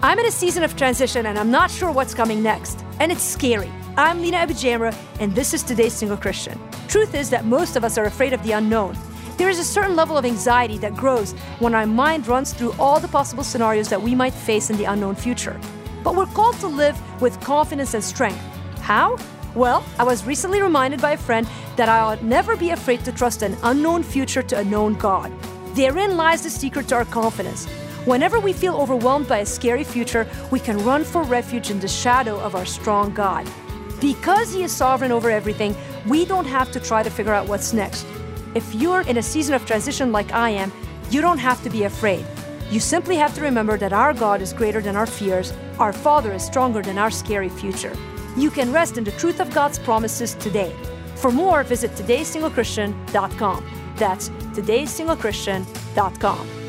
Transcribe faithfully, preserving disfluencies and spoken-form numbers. I'm in a season of transition and I'm not sure what's coming next. And it's scary. I'm Lina Abujamra, and this is Today's Single Christian. Truth is that most of us are afraid of the unknown. There is a certain level of anxiety that grows when our mind runs through all the possible scenarios that we might face in the unknown future. But we're called to live with confidence and strength. How? Well, I was recently reminded by a friend that I ought never be afraid to trust an unknown future to a known God. Therein lies the secret to our confidence. Whenever we feel overwhelmed by a scary future, we can run for refuge in the shadow of our strong God. Because He is sovereign over everything, we don't have to try to figure out what's next. If you're in a season of transition like I am, you don't have to be afraid. You simply have to remember that our God is greater than our fears. Our Father is stronger than our scary future. You can rest in the truth of God's promises today. For more, visit today single christian dot com. That's today single christian dot com.